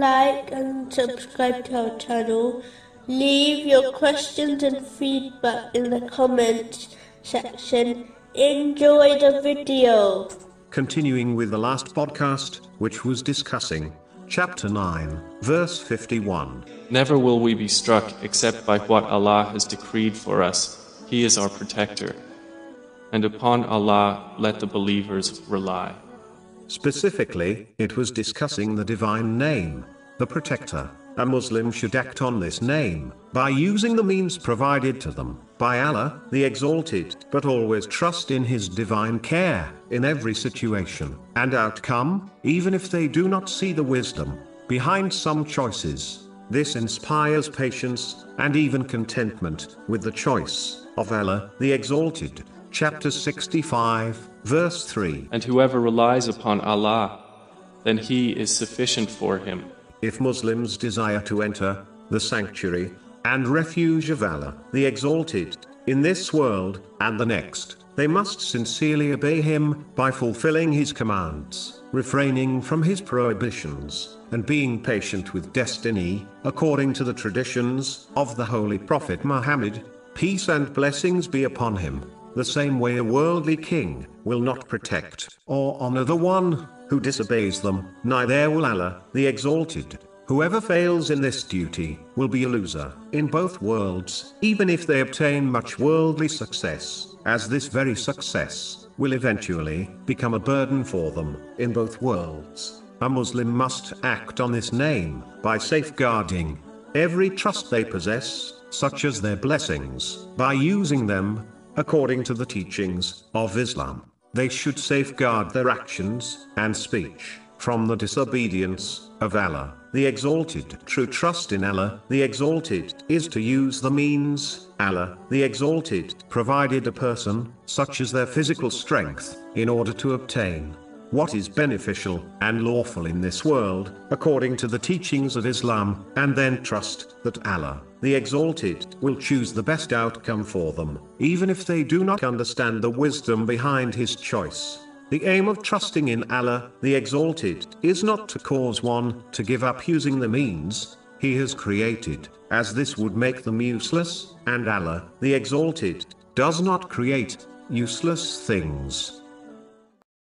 like and subscribe to our channel. Leave your questions and feedback in the comments section. Enjoy the video. Continuing with the last podcast, which was discussing chapter 9, verse 51. Never will we be struck except by what Allah has decreed for us. He is our protector. And upon Allah let the believers rely. Specifically, it was discussing the divine name, the protector. A Muslim should act on this name, by using the means provided to them, by Allah, the Exalted, but always trust in His divine care, in every situation, and outcome, even if they do not see the wisdom behind some choices. This inspires patience, and even contentment, with the choice of Allah, the Exalted. Chapter 65, verse 3. And whoever relies upon Allah, then He is sufficient for him. If Muslims desire to enter the sanctuary and refuge of Allah, the Exalted, in this world and the next, they must sincerely obey Him by fulfilling His commands, refraining from His prohibitions, and being patient with destiny, according to the traditions of the Holy Prophet Muhammad, peace and blessings be upon him. The same way a worldly king will not protect or honor the one who disobeys them, neither will Allah, the Exalted. Whoever fails in this duty will be a loser in both worlds, even if they obtain much worldly success, as this very success will eventually become a burden for them in both worlds. A Muslim must act on this name by safeguarding every trust they possess, such as their blessings, by using them according to the teachings of Islam. They should safeguard their actions and speech from the disobedience of Allah, the Exalted. True trust in Allah, the Exalted, is to use the means Allah, the Exalted, provided a person, such as their physical strength, in order to obtain what is beneficial and lawful in this world, according to the teachings of Islam, and then trust that Allah, the Exalted, will choose the best outcome for them, even if they do not understand the wisdom behind His choice. The aim of trusting in Allah, the Exalted, is not to cause one to give up using the means He has created, as this would make them useless, and Allah, the Exalted, does not create useless things.